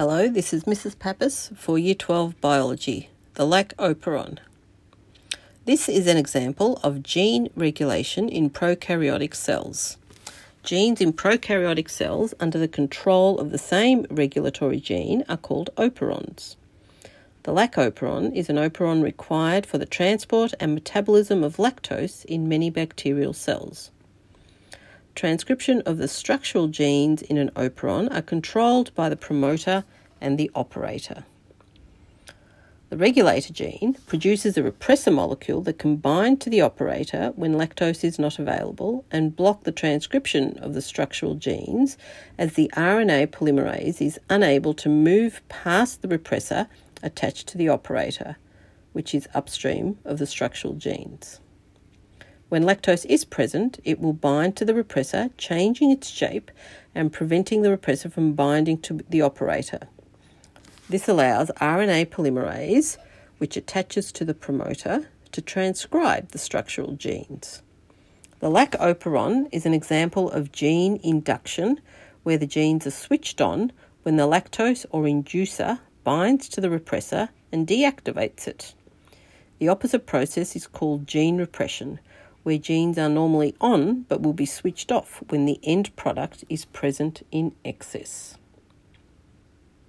Hello, this is Mrs. Pappas for Year 12 Biology, the lac operon. This is an example of gene regulation in prokaryotic cells. Genes in prokaryotic cells under the control of the same regulatory gene are called operons. The lac operon is an operon required for the transport and metabolism of lactose in many bacterial cells. Transcription of the structural genes in an operon are controlled by the promoter and the operator. The regulator gene produces a repressor molecule that can bind to the operator when lactose is not available and block the transcription of the structural genes as the RNA polymerase is unable to move past the repressor attached to the operator, which is upstream of the structural genes. When lactose is present, it will bind to the repressor, changing its shape and preventing the repressor from binding to the operator. This allows RNA polymerase, which attaches to the promoter, to transcribe the structural genes. The lac operon is an example of gene induction, where the genes are switched on when the lactose or inducer binds to the repressor and deactivates it. The opposite process is called gene repression, where genes are normally on but will be switched off when the end product is present in excess.